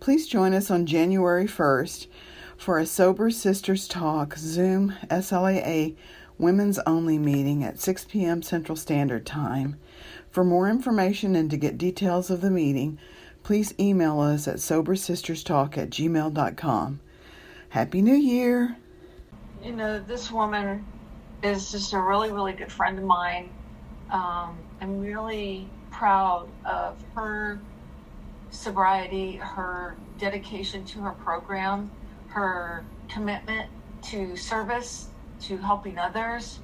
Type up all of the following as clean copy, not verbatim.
Please join us on January 1st for a Sober Sisters Talk Zoom SLAA Women's Only meeting at 6 p.m. Central Standard Time. For more information and to get details of the meeting, please email us at SoberSistersTalk@gmail.com. Happy New Year! You know, this woman is just a really, really good friend of mine. I'm really proud of her sobriety, her dedication to her program, her commitment to service, to helping others,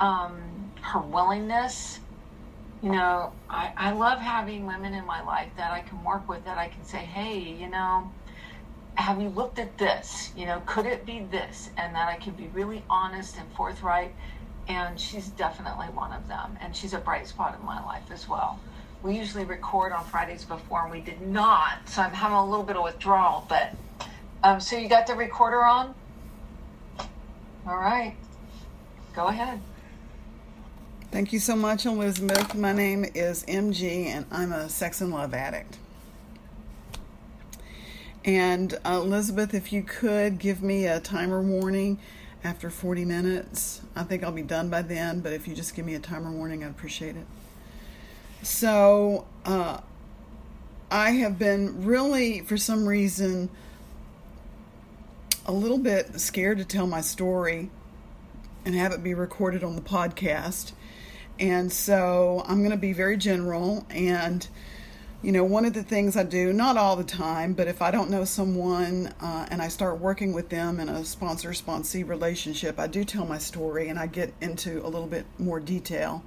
her willingness. You know, I love having women in my life that I can work with, that I can say, hey, you know, have you looked at this? You know, could it be this? And that I can be really honest and forthright. And she's definitely one of them. And she's a bright spot in my life as well. We usually record on Fridays before, and we did not. So I'm having a little bit of withdrawal, but so you got the recorder on? All right, go ahead. Thank you so much, Elizabeth. My name is MG, and I'm a sex and love addict. And Elizabeth, if you could give me a timer warning after 40 minutes. I think I'll be done by then, but if you just give me a timer warning, I'd appreciate it. So I have been really, for some reason, a little bit scared to tell my story and have it be recorded on the podcast. And so I'm going to be very general. And, you know, one of the things I do, not all the time, but if I don't know someone and I start working with them in a sponsor-sponsee relationship, I do tell my story and I get into a little bit more detail.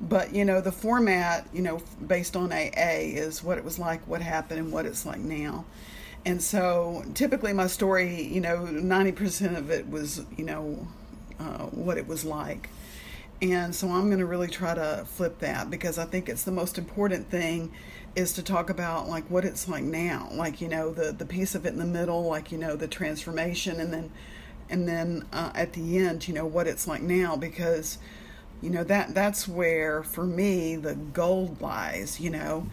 But, you know, the format, you know, based on AA is what it was like, what happened, and what it's like now. And so typically my story, you know, 90% of it was, you know, what it was like. And so I'm going to really try to flip that, because I think it's the most important thing is to talk about like what it's like now, like, you know, the piece of it in the middle, like, you know, the transformation, and then at the end, you know, what it's like now, because, you know, that's where for me the gold lies. You know,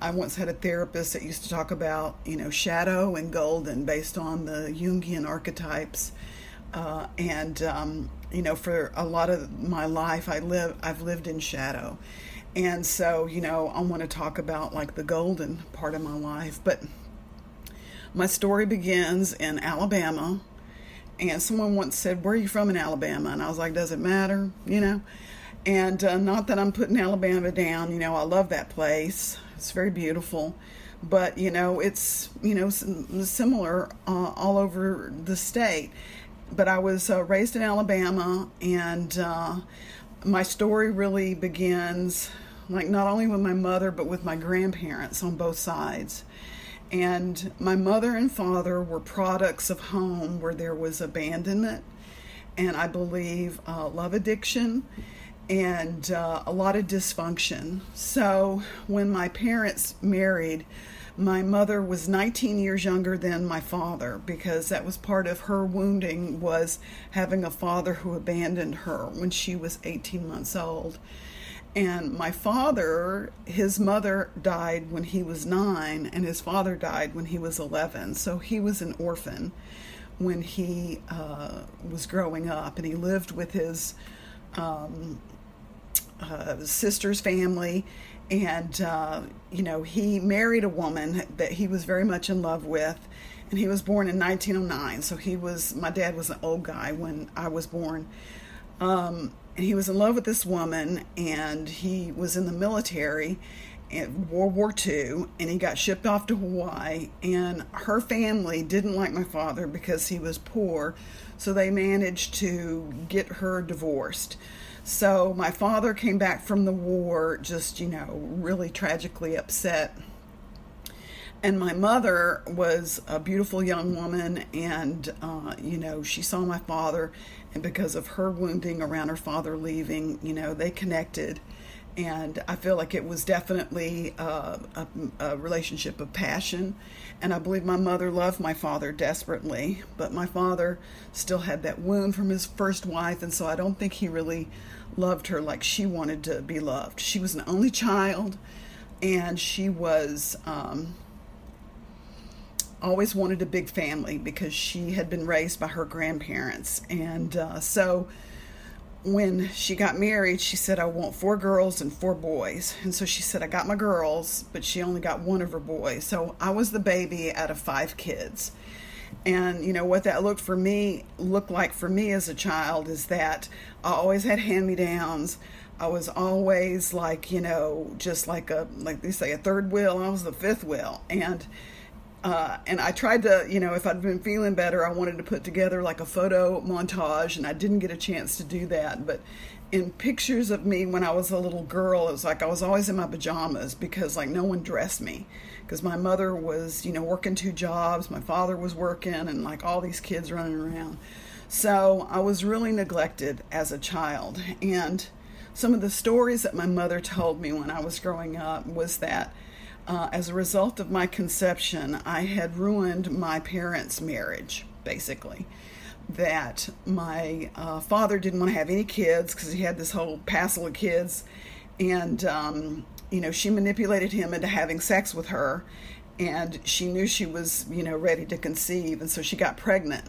I once had a therapist that used to talk about, you know, shadow and golden based on the Jungian archetypes. You know, for a lot of my life, I've lived in shadow. And so, you know, I want to talk about like the golden part of my life. But my story begins in Alabama. And someone once said, where are you from in Alabama? And I was like, does it matter? You know, and not that I'm putting Alabama down. You know, I love that place. It's very beautiful. But, you know, it's, you know, similar all over the state. But I was raised in Alabama, and my story really begins, like, not only with my mother, but with my grandparents on both sides. And my mother and father were products of home where there was abandonment, and I believe love addiction, and a lot of dysfunction. So when my parents married, my mother was 19 years younger than my father, because that was part of her wounding, was having a father who abandoned her when she was 18 months old. And my father, his mother died when he was 9, and his father died when he was 11. So he was an orphan when he was growing up, and he lived with his sister's family. And, you know, he married a woman that he was very much in love with, and he was born in 1909. So he was, my dad was an old guy when I was born. And he was in love with this woman, and he was in the military in World War II, and he got shipped off to Hawaii. And her family didn't like my father because he was poor, so they managed to get her divorced. So my father came back from the war just, you know, really tragically upset. And my mother was a beautiful young woman, and, you know, she saw my father, and because of her wounding around her father leaving, you know, they connected. And I feel like it was definitely a relationship of passion. And I believe my mother loved my father desperately, but my father still had that wound from his first wife. And so I don't think he really loved her like she wanted to be loved. She was an only child, and she was always wanted a big family because she had been raised by her grandparents. And so when she got married, she said, I want 4 girls and 4 boys. And so she said, I got my girls, but she only got one of her boys. So I was the baby out of 5 kids. And, you know, what that looked like for me as a child is that I always had hand-me-downs. I was always like, you know, just like a third wheel. I was the fifth wheel. And I tried to, you know, if I'd been feeling better, I wanted to put together like a photo montage, and I didn't get a chance to do that. But in pictures of me when I was a little girl, it was like I was always in my pajamas because like no one dressed me because my mother was, you know, working 2 jobs. My father was working and like all these kids running around. So I was really neglected as a child. And some of the stories that my mother told me when I was growing up was that as a result of my conception, I had ruined my parents' marriage, basically. That my father didn't want to have any kids because he had this whole passel of kids. And, you know, she manipulated him into having sex with her. And she knew she was, you know, ready to conceive. And so she got pregnant.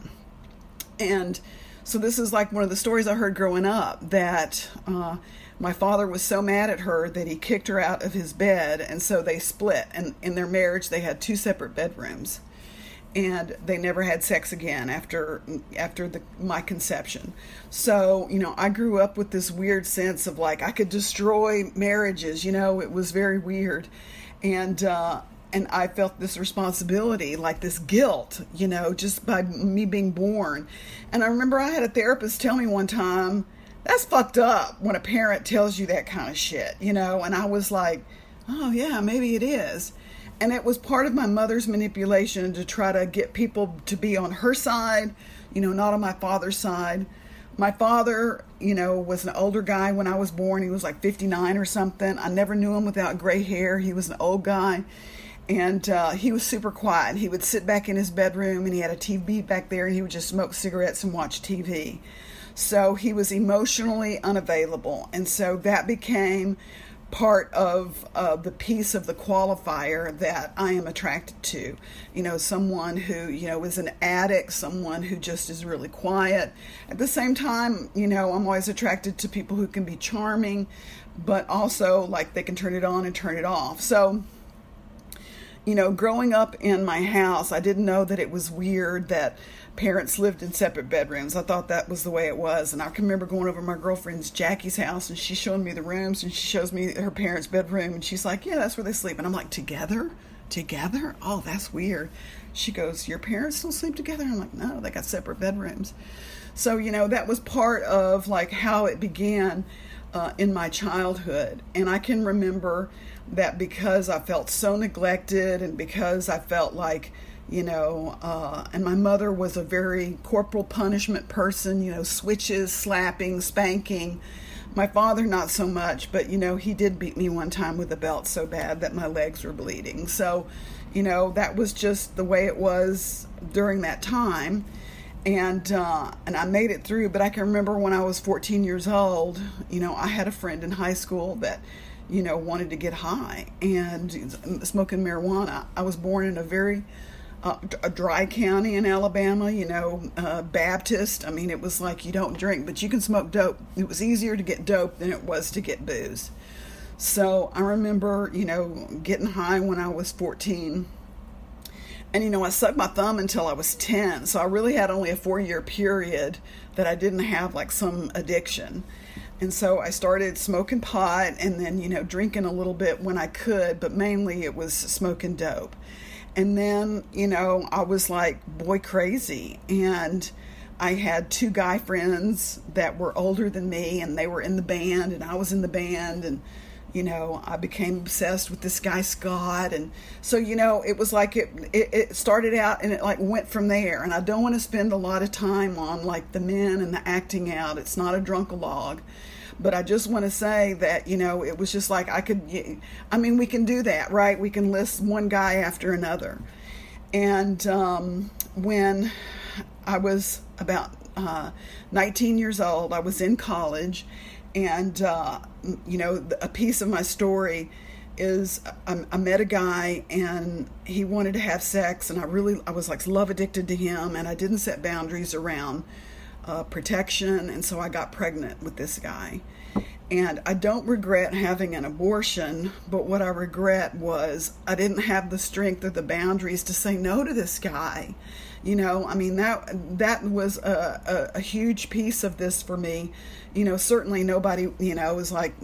And so this is like one of the stories I heard growing up that... my father was so mad at her that he kicked her out of his bed, and so they split. And in their marriage, they had 2 separate bedrooms, and they never had sex again after my conception. So, you know, I grew up with this weird sense of like I could destroy marriages. You know, it was very weird, and I felt this responsibility, like this guilt, you know, just by me being born. And I remember I had a therapist tell me one time, that's fucked up when a parent tells you that kind of shit, you know? And I was like, oh yeah, maybe it is. And it was part of my mother's manipulation to try to get people to be on her side, you know, not on my father's side. My father, you know, was an older guy when I was born. He was like 59 or something. I never knew him without gray hair. He was an old guy. And he was super quiet. He would sit back in his bedroom, and he had a TV back there, and he would just smoke cigarettes and watch TV. So he was emotionally unavailable. And so that became part of the piece of the qualifier that I am attracted to. You know, someone who, you know, is an addict, someone who just is really quiet. At the same time, you know, I'm always attracted to people who can be charming, but also like they can turn it on and turn it off. So, you know, growing up in my house, I didn't know that it was weird that parents lived in separate bedrooms. I thought that was the way it was. And I can remember going over to my girlfriend's Jackie's house, and she's showing me the rooms, and she shows me her parents' bedroom, and she's like, yeah, that's where they sleep. And I'm like, together? Oh, that's weird. She goes, your parents still sleep together? And I'm like, no, they got separate bedrooms. So, you know, that was part of like how it began in my childhood. And I can remember that because I felt so neglected, and because I felt like, you know, and my mother was a very corporal punishment person, you know, switches, slapping, spanking. My father, not so much, but, you know, he did beat me one time with a belt so bad that my legs were bleeding. So, you know, that was just the way it was during that time. And I made it through, but I can remember when I was 14 years old, you know, I had a friend in high school that, you know, wanted to get high and smoking marijuana. I was born in a very dry county in Alabama, you know, Baptist. I mean, it was like you don't drink, but you can smoke dope. It was easier to get dope than it was to get booze. So I remember, you know, getting high when I was 14. And, you know, I sucked my thumb until I was 10. So I really had only a 4-year period that I didn't have like some addiction. And so I started smoking pot and then, you know, drinking a little bit when I could, but mainly it was smoking dope. And then, you know, I was like boy crazy. And I had 2 guy friends that were older than me, and they were in the band, and I was in the band, and, you know, I became obsessed with this guy, Scott. And so, you know, it was like it started out and it like went from there. And I don't want to spend a lot of time on like the men and the acting out. It's not a drunk-a-log. But I just want to say that, you know, it was just like we can do that, right? We can list one guy after another. And when I was about 19 years old, I was in college, and, you know, a piece of my story is I met a guy and he wanted to have sex, and I was like love addicted to him, and I didn't set boundaries around protection, and so I got pregnant with this guy. And I don't regret having an abortion, but what I regret was I didn't have the strength or the boundaries to say no to this guy. You know, I mean, that was a huge piece of this for me. You know, certainly nobody, was like,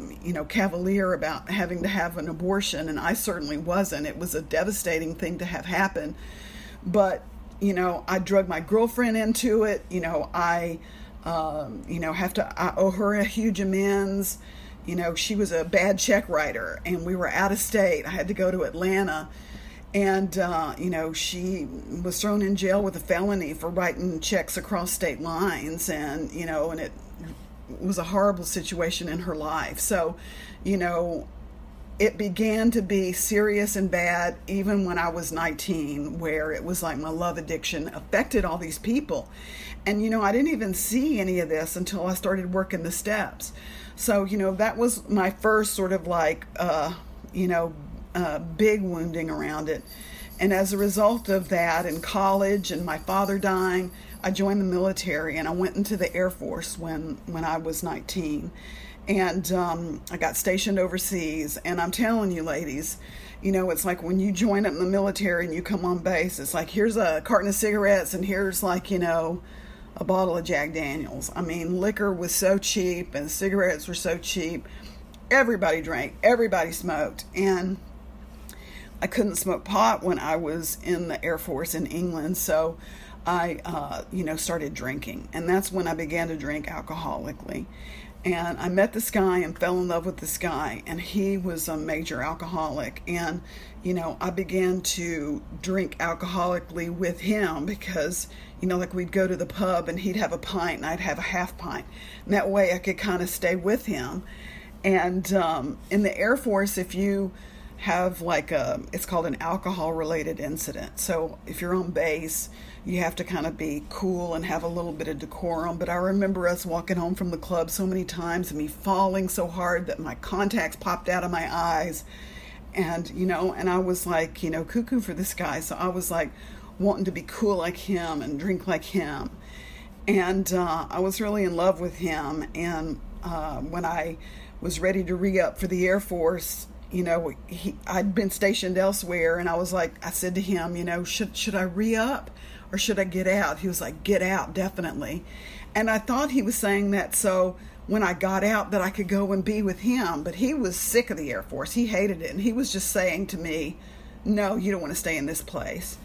cavalier about having to have an abortion, and I certainly wasn't. It was a devastating thing to have happen. But, I drug my girlfriend into it. I owe her a huge amends. She was a bad check writer and we were out of state. I had to go to Atlanta, and she was thrown in jail with a felony for writing checks across state lines, and and it was a horrible situation in her life. So it began to be serious and bad even when I was 19, where it was like my love addiction affected all these people. And, I didn't even see any of this until I started working the steps. So, that was my first sort of like, big wounding around it. And as a result of that, in college and my father dying, I joined the military and I went into the Air Force when I was 19. And I got stationed overseas, and I'm telling you, ladies, it's like when you join up in the military and you come on base, it's like, here's a carton of cigarettes and here's like, a bottle of Jack Daniels. I mean, liquor was so cheap and cigarettes were so cheap. Everybody drank, everybody smoked. And I couldn't smoke pot when I was in the Air Force in England. So I, started drinking, and that's when I began to drink alcoholically. And I met this guy and fell in love with this guy, and he was a major alcoholic. And, I began to drink alcoholically with him because, like we'd go to the pub and he'd have a pint and I'd have a half pint. And that way I could kind of stay with him. And in the Air Force, if you have like it's called an alcohol related incident. So if you're on base, you have to kind of be cool and have a little bit of decorum. But I remember us walking home from the club so many times and me falling so hard that my contacts popped out of my eyes. And, and I was like, cuckoo for this guy. So I was like wanting to be cool like him and drink like him. And I was really in love with him. And when I was ready to re-up for the Air Force, I'd been stationed elsewhere, and I said to him, should I re-up or should I get out? He was like, get out, definitely. And I thought he was saying that so when I got out that I could go and be with him, but he was sick of the Air Force. He hated it. And he was just saying to me, no, you don't want to stay in this place.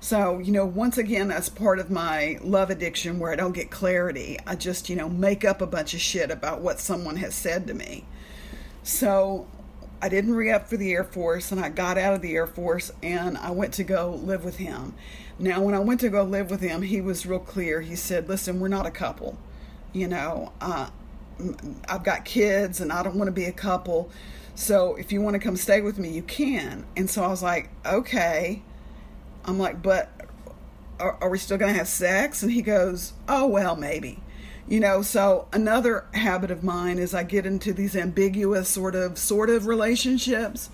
So, once again, that's part of my love addiction where I don't get clarity. I just, make up a bunch of shit about what someone has said to me. So I didn't re-up for the Air Force, and I got out of the Air Force, and I went to go live with him. Now, when I went to go live with him, he was real clear. He said, listen, we're not a couple. I've got kids, and I don't want to be a couple. So if you want to come stay with me, you can. And so I was like, okay. I'm like, but are we still going to have sex? And he goes, oh, well, maybe. So another habit of mine is I get into these ambiguous sort of relationships.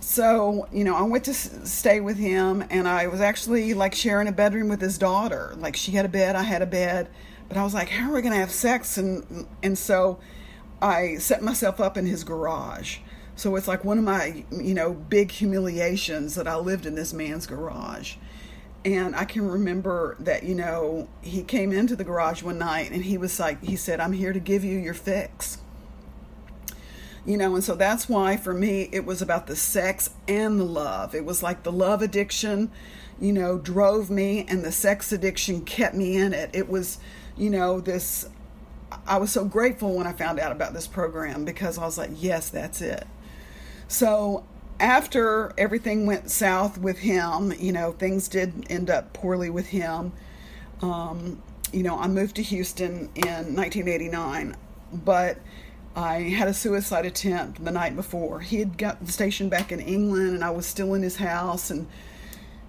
So, I went to stay with him, and I was actually like sharing a bedroom with his daughter. Like she had a bed, I had a bed, but I was like, how are we going to have sex? And so I set myself up in his garage. So it's like one of my, big humiliations that I lived in this man's garage. And I can remember that, he came into the garage one night and he said, I'm here to give you your fix. And so that's why for me, it was about the sex and the love. It was like the love addiction, drove me, and the sex addiction kept me in it. It was, I was so grateful when I found out about this program because I was like, yes, that's it. So after everything went south with him, things did end up poorly with him. I moved to Houston in 1989, but I had a suicide attempt the night before. He had gotten stationed back in England, and I was still in his house, and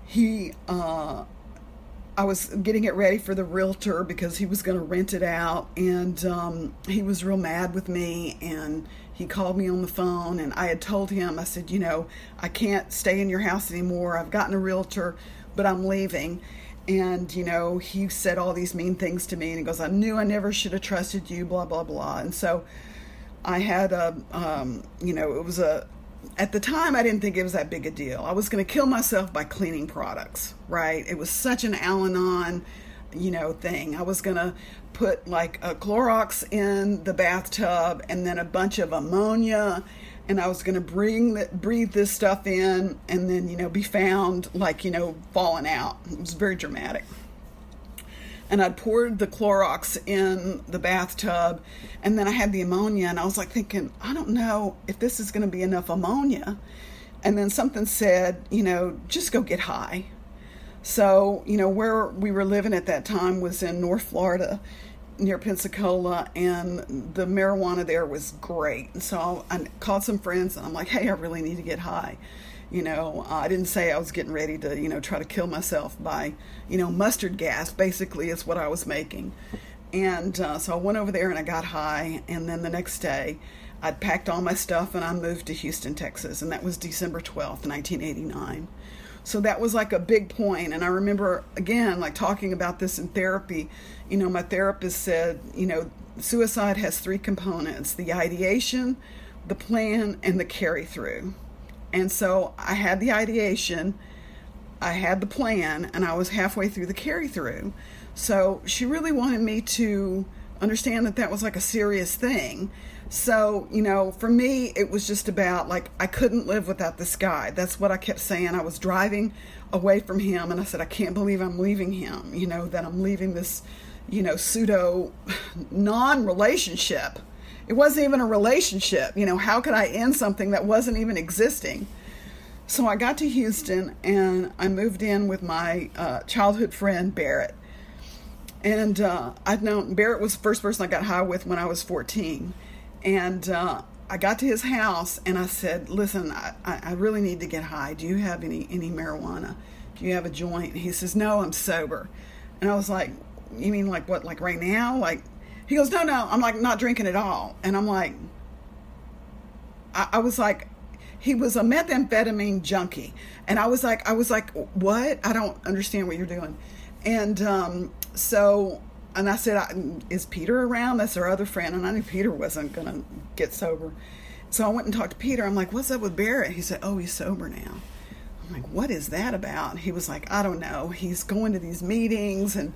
he I was getting it ready for the realtor because he was going to rent it out, and he was real mad with me, and he called me on the phone, and I had told him, I said, you know, I can't stay in your house anymore. I've gotten a realtor, but I'm leaving. And, you know, he said all these mean things to me, and he goes, I knew I never should have trusted you, blah, blah, blah. And so I had at the time, I didn't think it was that big a deal. I was going to kill myself by cleaning products, right? It was such an Al-Anon, thing. I was going to put like a Clorox in the bathtub and then a bunch of ammonia. And I was going to breathe this stuff in and then, be found like, falling out. It was very dramatic. And I'd poured the Clorox in the bathtub, and then I had the ammonia, and I was like thinking, I don't know if this is going to be enough ammonia. And then something said, just go get high. So, where we were living at that time was in North Florida near Pensacola, and the marijuana there was great. And so I called some friends, and I'm like, hey, I really need to get high. I didn't say I was getting ready to, try to kill myself by, mustard gas, basically, is what I was making. And so I went over there and I got high. And then the next day, I'd packed all my stuff and I moved to Houston, Texas. And that was December 12th, 1989. So that was like a big point. And I remember, again, like talking about this in therapy, my therapist said, suicide has three components: the ideation, the plan, and the carry through. And so I had the ideation, I had the plan, and I was halfway through the carry through. So she really wanted me to understand that that was like a serious thing. So, for me, it was just about like, I couldn't live without this guy. That's what I kept saying. I was driving away from him, and I said, I can't believe I'm leaving him, that I'm leaving this, pseudo non-relationship. It wasn't even a relationship. How could I end something that wasn't even existing? So I got to Houston, and I moved in with my childhood friend, Barrett. And I'd known Barrett was the first person I got high with when I was 14. And I got to his house, and I said, listen, I really need to get high. Do you have any marijuana? Do you have a joint? And he says, no, I'm sober. And I was like, you mean like what, like right now? Like, he goes, no, I'm like not drinking at all. And I'm like, I was like, he was a methamphetamine junkie. And I was like, what? I don't understand what you're doing. And so I said, is Peter around? That's our other friend. And I knew Peter wasn't going to get sober. So I went and talked to Peter. I'm like, what's up with Barrett? He said, oh, he's sober now. I'm like, what is that about? And he was like, I don't know. He's going to these meetings, and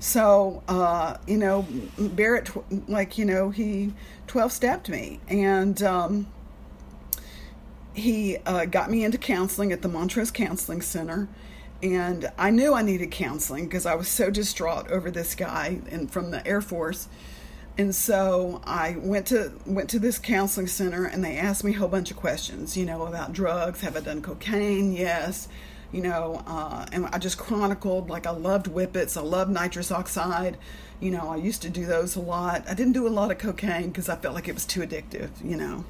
so, Barrett, he 12-stepped me, and he got me into counseling at the Montrose Counseling Center, and I knew I needed counseling because I was so distraught over this guy and from the Air Force. And so I went to this counseling center, and they asked me a whole bunch of questions, about drugs. Have I done cocaine? Yes. And I just chronicled, like, I loved whippets, I loved nitrous oxide, I used to do those a lot. I didn't do a lot of cocaine because I felt like it was too addictive, and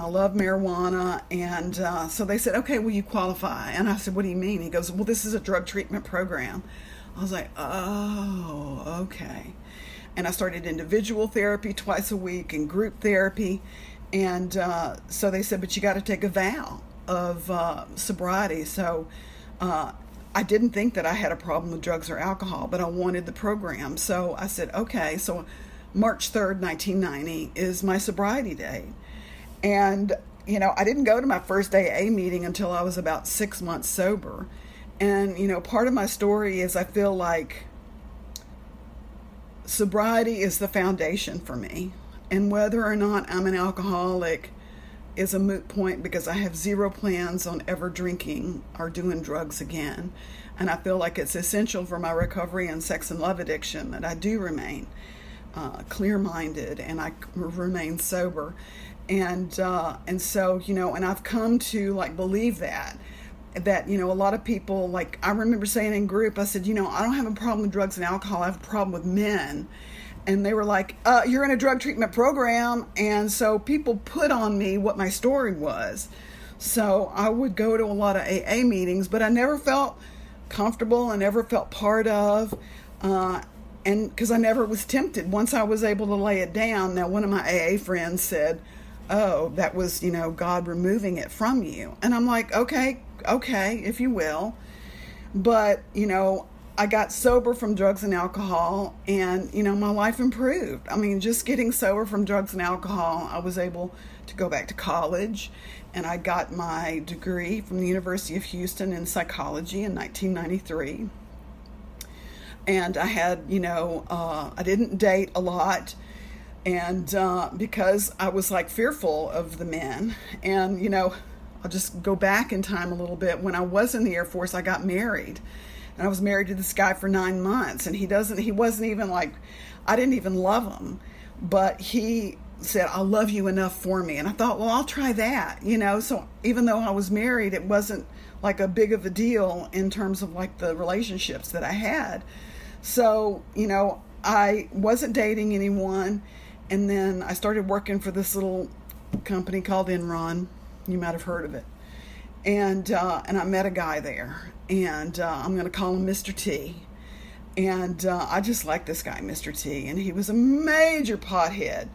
I love marijuana, and so they said, okay, well, you qualify. And I said, what do you mean? He goes, well, this is a drug treatment program. I was like, oh, okay. And I started individual therapy twice a week and group therapy, and so they said, but you got to take a vow of sobriety. So I didn't think that I had a problem with drugs or alcohol, but I wanted the program. So I said, okay, so March 3rd, 1990 is my sobriety day. And, I didn't go to my first AA meeting until I was about 6 months sober. And, part of my story is I feel like sobriety is the foundation for me. And whether or not I'm an alcoholic is a moot point because I have zero plans on ever drinking or doing drugs again. And I feel like it's essential for my recovery and sex and love addiction that I do remain clear-minded and I remain sober. And so, and I've come to like believe that, a lot of people, like I remember saying in group, I said, I don't have a problem with drugs and alcohol. I have a problem with men. And they were like, you're in a drug treatment program. And so people put on me what my story was. So I would go to a lot of AA meetings, but I never felt comfortable and ever felt part of, and because I never was tempted once I was able to lay it down. Now, one of my AA friends said, "Oh, that was, you know, God removing it from you." And I'm like, okay, if you will. But, you know, I got sober from drugs and alcohol, and, you know, my life improved. I mean, just getting sober from drugs and alcohol, I was able to go back to college, and I got my degree from the University of Houston in psychology in 1993. And I had, you know, I didn't date a lot, and because I was, like, fearful of the men. And, you know, I'll just go back in time a little bit. When I was in the Air Force, I got married. And I was married to this guy for 9 months, and he wasn't even like, I didn't even love him, but he said, "I'll love you enough for me." And I thought, well, I'll try that, you know. So even though I was married, it wasn't like a big of a deal in terms of like the relationships that I had. So, you know, I wasn't dating anyone. And then I started working for this little company called Enron. You might have heard of it. And I met a guy there, and I'm going to call him Mr. T. And I just liked this guy, Mr. T, and he was a major pothead,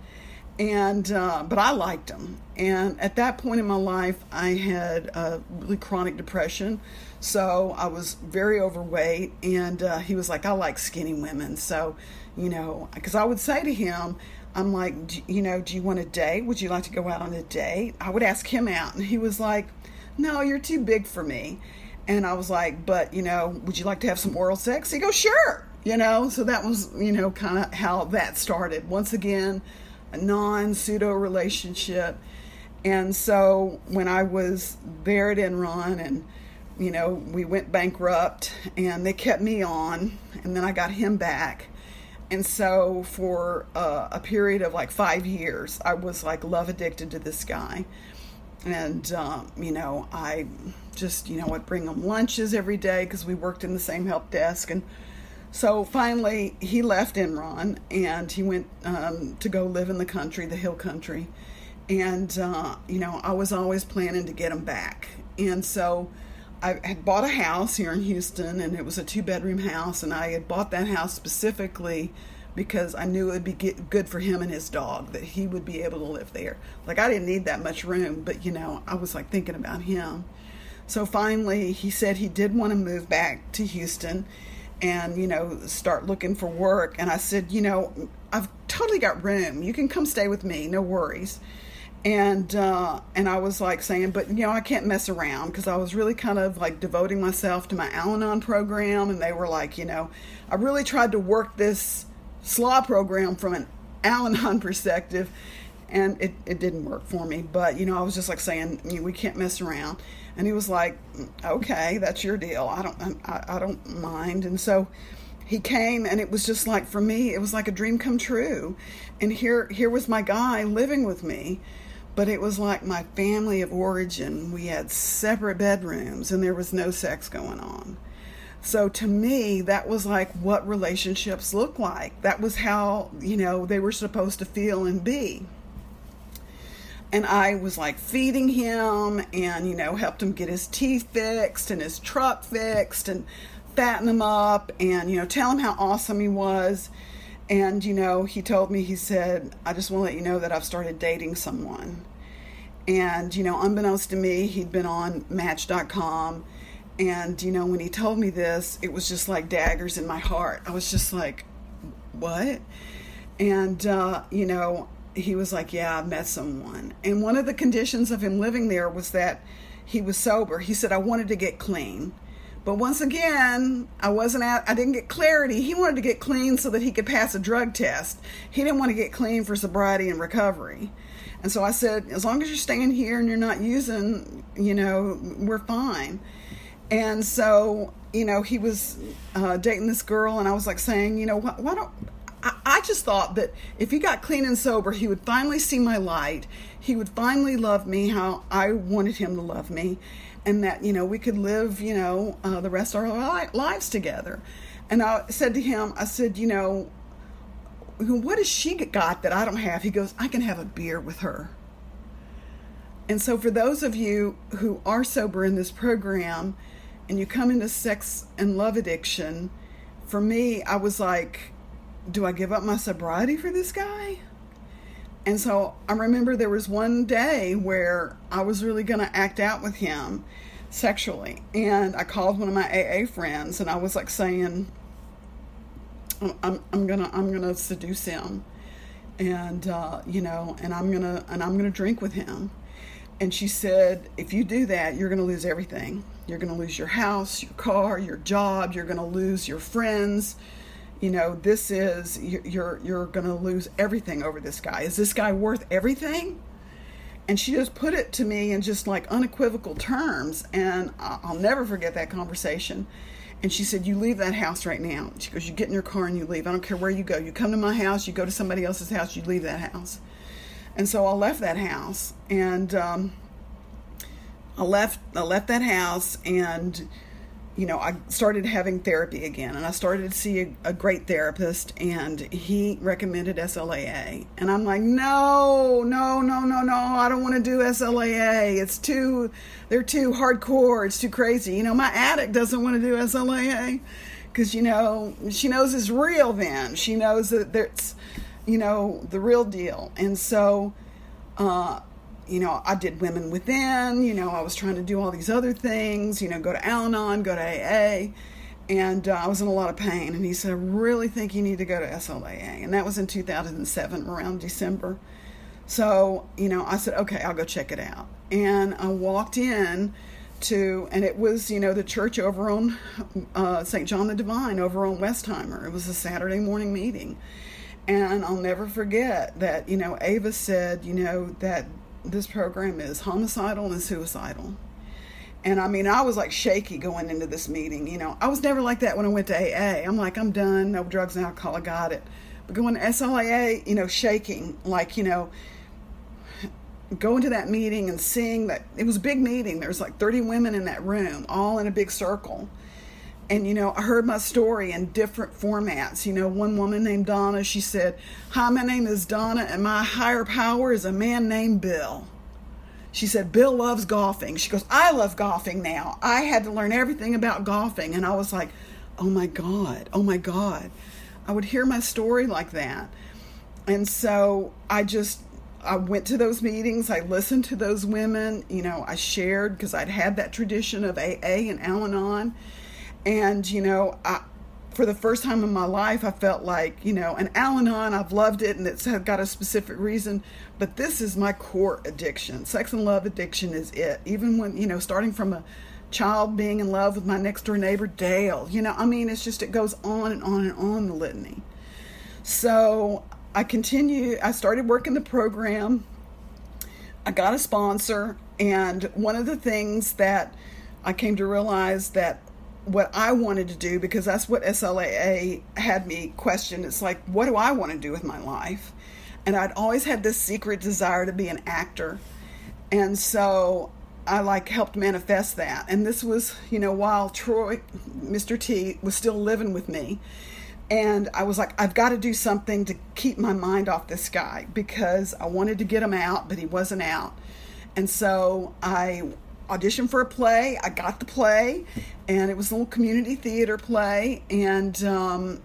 and but I liked him. And at that point in my life, I had really chronic depression, so I was very overweight, and he was like, "I like skinny women." So, you know, because I would say to him, I'm like, do you want a date? Would you like to go out on a date? I would ask him out, and he was like, "No, you're too big for me." And I was like, "But, you know, would you like to have some oral sex?" He goes, "Sure." You know, so that was, you know, kind of how that started. Once again, a non-pseudo relationship. And so when I was there at Enron, and, you know, we went bankrupt, and they kept me on, and then I got him back. And so for a period of like 5 years, I was like love addicted to this guy. And, you know, I just, you know, I'd bring him lunches every day because we worked in the same help desk. And so finally he left Enron, and he went to go live in the country, the hill country. And, you know, I was always planning to get him back. And so I had bought a house here in Houston, and it was a 2-bedroom house. And I had bought that house specifically because I knew it would be good for him and his dog, that he would be able to live there. Like, I didn't need that much room, but, you know, I was, like, thinking about him. So finally, he said he did want to move back to Houston and, you know, start looking for work. And I said, you know, I've totally got room. You can come stay with me, no worries. And I was, like, saying, but, you know, I can't mess around, because I was really kind of, like, devoting myself to my Al-Anon program. And they were like, you know, I really tried to work this SLAA program from an Al-Anon perspective, and it didn't work for me. But, you know, I was just like saying, you know, we can't mess around. And he was like, "Okay, that's your deal. I don't mind." And so he came, and it was just like, for me, it was like a dream come true. And here was my guy living with me, but it was like my family of origin. We had separate bedrooms, and there was no sex going on. So to me, that was like what relationships look like. That was how, you know, they were supposed to feel and be. And I was like feeding him, and, you know, helped him get his teeth fixed and his truck fixed, and fatten him up, and, you know, tell him how awesome he was. And, you know, he told me, he said, "I just want to let you know that I've started dating someone." And, you know, unbeknownst to me, he'd been on Match.com. And, you know, when he told me this, it was just like daggers in my heart. I was just like, what? And, you know, he was like, "Yeah, I met someone." And one of the conditions of him living there was that he was sober. He said, "I wanted to get clean." But once again, I didn't get clarity. He wanted to get clean so that he could pass a drug test. He didn't want to get clean for sobriety and recovery. And so I said, as long as you're staying here and you're not using, you know, we're fine. And so, you know, he was dating this girl, and I was like saying, you know, I just thought that if he got clean and sober, he would finally see my light. He would finally love me how I wanted him to love me, and that, you know, we could live, you know, the rest of our lives together. And I said to him, I said, you know, what has she got that I don't have? He goes, "I can have a beer with her." And so for those of you who are sober in this program, and you come into sex and love addiction, for me, I was like, do I give up my sobriety for this guy? And so I remember there was one day where I was really going to act out with him sexually. And I called one of my AA friends and I was like saying, I'm gonna seduce him. And, I'm gonna drink with him. And she said, if you do that, you're going to lose everything. You're going to lose your house, your car, your job. You're going to lose your friends. You know, this is, you're going to lose everything over this guy. Is this guy worth everything? And she just put it to me in just like unequivocal terms. And I'll never forget that conversation. And she said, you leave that house right now. She goes, you get in your car and you leave. I don't care where you go. You come to my house, you go to somebody else's house, you leave that house. And so I left that house, and I left that house, and you know, I started having therapy again, and I started to see a great therapist, and he recommended SLAA, and I'm like, no, I don't want to do SLAA. They're too hardcore. It's too crazy. You know, my addict doesn't want to do SLAA because, you know, she knows it's real. Then she knows that there's, you know, the real deal. And so, you know, I did Women Within, you know, I was trying to do all these other things, you know, go to Al-Anon, go to AA, and I was in a lot of pain. And he said, I really think you need to go to SLAA. And that was in 2007, around December. So, you know, I said, okay, I'll go check it out. And I walked in to, and it was, you know, the church over on St. John the Divine over on Westheimer. It was a Saturday morning meeting. And I'll never forget that, you know, Ava said, you know, that this program is homicidal and suicidal. And I mean, I was like shaky going into this meeting. You know, I was never like that when I went to AA. I'm like, I'm done. No drugs and alcohol. I got it. But going to SLAA, you know, shaking, like, you know, going to that meeting and seeing that it was a big meeting. There was like 30 women in that room, all in a big circle. And, you know, I heard my story in different formats. You know, one woman named Donna, she said, hi, my name is Donna, and my higher power is a man named Bill. She said, Bill loves golfing. She goes, I love golfing now. I had to learn everything about golfing. And I was like, oh, my God. I would hear my story like that. And so I went to those meetings. I listened to those women. You know, I shared because I'd had that tradition of AA and Al-Anon. And, you know, for the first time in my life, I felt like, you know, an Al-Anon, I've loved it, and it's got a specific reason, but this is my core addiction. Sex and love addiction is it. Even when, you know, starting from a child being in love with my next door neighbor, Dale, you know, I mean, it's just, it goes on and on and on, the litany. So I started working the program. I got a sponsor. And one of the things that I came to realize that what I wanted to do, because that's what SLAA had me question. It's like, what do I want to do with my life? And I'd always had this secret desire to be an actor. And so I like helped manifest that. And this was, you know, while Troy, Mr. T, was still living with me. And I was like, I've got to do something to keep my mind off this guy, because I wanted to get him out, but he wasn't out. And so I auditioned for a play. I got the play, and it was a little community theater play, and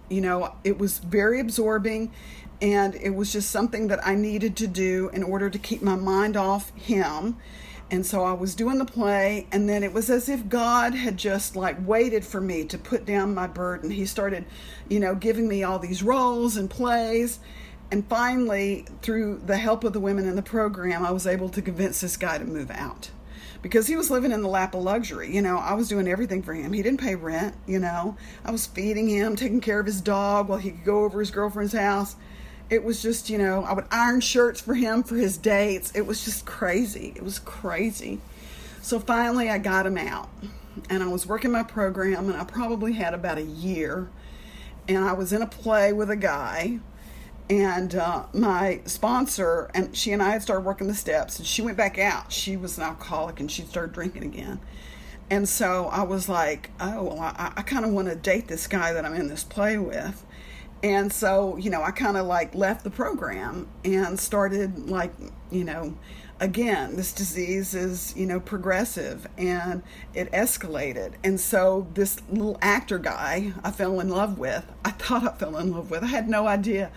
you know, it was very absorbing, and it was just something that I needed to do in order to keep my mind off him. And so I was doing the play, and then it was as if God had just like waited for me to put down my burden. He started, you know, giving me all these roles and plays. And finally, through the help of the women in the program, I was able to convince this guy to move out, because he was living in the lap of luxury. You know, I was doing everything for him. He didn't pay rent, you know. I was feeding him, taking care of his dog while he could go over his girlfriend's house. It was just, you know, I would iron shirts for him for his dates. It was just crazy. It was crazy. So finally I got him out, and I was working my program, and I probably had about a year, and I was in a play with a guy. And my sponsor, and she and I had started working the steps, and she went back out. She was an alcoholic, and she started drinking again. And so I was like, oh, well, I kind of want to date this guy that I'm in this play with. And so, you know, I kind of like left the program and started like, you know, again, this disease is, you know, progressive and it escalated. And so this little actor guy I fell in love with, I thought I fell in love with. I had no idea.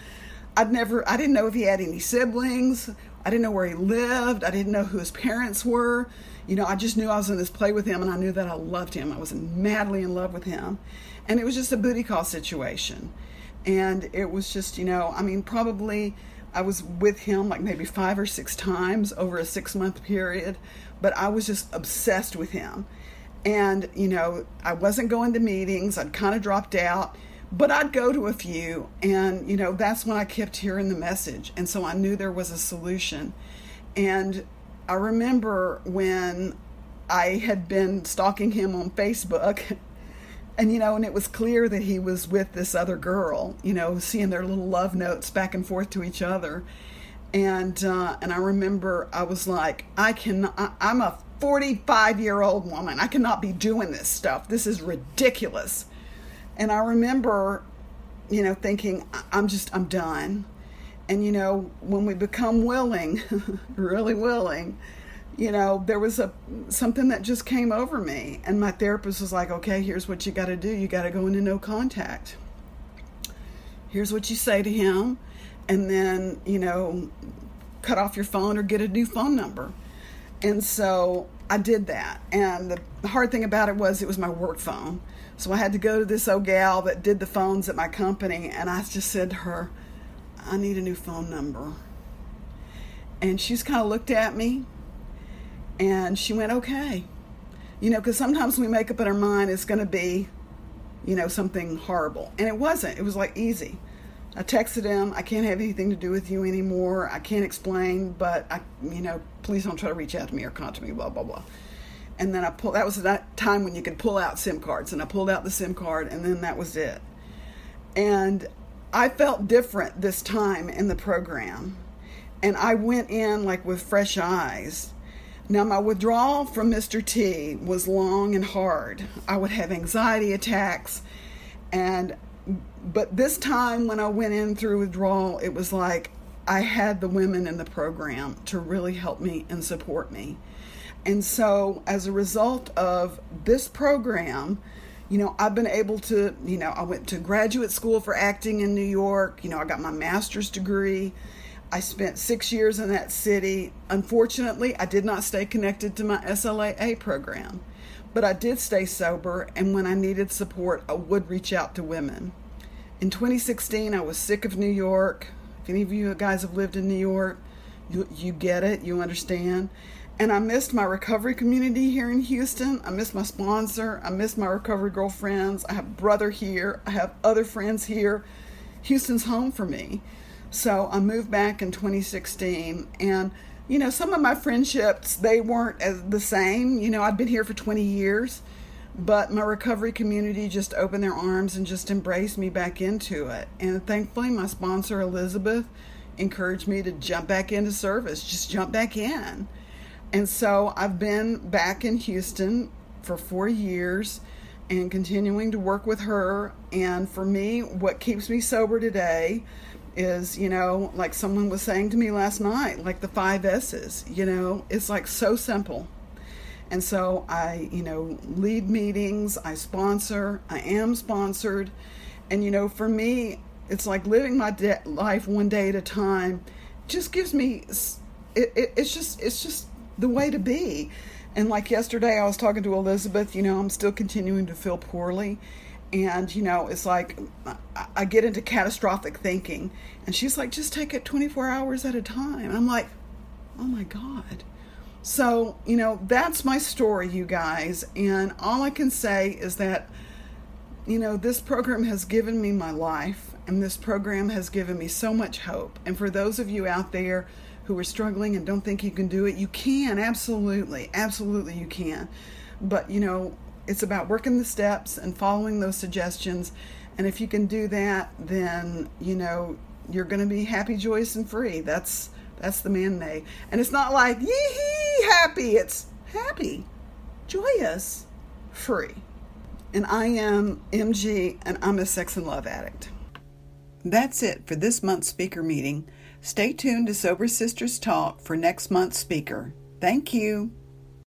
I didn't know if he had any siblings. I didn't know where he lived. I didn't know who his parents were. You know, I just knew I was in this play with him, and I knew that I loved him. I was madly in love with him. And it was just a booty call situation. And it was just, you know, I mean, probably I was with him like maybe 5 or 6 times over a 6-month period, but I was just obsessed with him. And, you know, I wasn't going to meetings. I'd kind of dropped out, but I'd go to a few. And, you know, that's when I kept hearing the message. And so I knew there was a solution. And I remember when I had been stalking him on Facebook, and, you know, and it was clear that he was with this other girl, you know, seeing their little love notes back and forth to each other. And I remember I was like, I'm a 45-year-old woman. I cannot be doing this stuff. This is ridiculous. And I remember, you know, thinking, I'm done. And, you know, when we become willing, really willing, you know, there was something that just came over me, and my therapist was like, okay, here's what you got to do. You got to go into no contact. Here's what you say to him, and then, you know, cut off your phone or get a new phone number. And so I did that, and the hard thing about it was my work phone. So I had to go to this old gal that did the phones at my company, and I just said to her, I need a new phone number. And she's kind of looked at me, and she went, okay. You know, because sometimes we make up in our mind it's going to be, you know, something horrible. And it wasn't. It was like easy. I texted him, I can't have anything to do with you anymore. I can't explain, but, you know, please don't try to reach out to me or contact me, blah, blah, blah. And then that was that time when you could pull out SIM cards. And I pulled out the SIM card, and then that was it. And I felt different this time in the program. And I went in like with fresh eyes. Now, my withdrawal from Mr. T was long and hard. I would have anxiety attacks, but this time when I went in through withdrawal, it was like I had the women in the program to really help me and support me. And so as a result of this program, you know, I've been able to, you know, I went to graduate school for acting in New York. You know, I got my master's degree. I spent 6 years in that city. Unfortunately, I did not stay connected to my SLAA program, but I did stay sober, and when I needed support, I would reach out to women. In 2016, I was sick of New York. If any of you guys have lived in New York, you get it, you understand. And I missed my recovery community here in Houston. I missed my sponsor. I missed my recovery girlfriends. I have a brother here. I have other friends here. Houston's home for me. So I moved back in 2016, and, you know, some of my friendships, they weren't as the same. You know, I'd been here for 20 years, but my recovery community just opened their arms and just embraced me back into it. And thankfully, my sponsor, Elizabeth, encouraged me to jump back into service, just jump back in. And so I've been back in Houston for 4 years and continuing to work with her. And for me, what keeps me sober today is, you know, like someone was saying to me last night, like the 5 S's, you know, it's like so simple. And so I, you know, lead meetings, I sponsor, I am sponsored. And, you know, for me, it's like living my life one day at a time just gives me, it's just the way to be. And like yesterday, I was talking to Elizabeth, you know, I'm still continuing to feel poorly. And, you know, it's like I get into catastrophic thinking. And she's like, just take it 24 hours at a time. And I'm like, oh, my God. So, you know, that's my story, you guys. And all I can say is that, you know, this program has given me my life. And this program has given me so much hope. And for those of you out there who are struggling and don't think you can do it, you can. Absolutely. Absolutely you can. But, you know, it's about working the steps and following those suggestions. And if you can do that, then, you know, you're going to be happy, joyous, and free. That's the mandate. And it's not like, yee-hee, happy. It's happy, joyous, free. And I am MG, and I'm a sex and love addict. That's it for this month's speaker meeting. Stay tuned to Sober Sisters Talk for next month's speaker. Thank you.